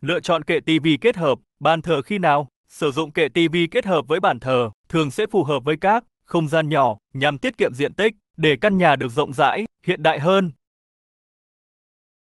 Lựa chọn kệ tivi kết hợp, bàn thờ khi nào? Sử dụng kệ tivi kết hợp với bàn thờ thường sẽ phù hợp với các không gian nhỏ nhằm tiết kiệm diện tích để căn nhà được rộng rãi, hiện đại hơn.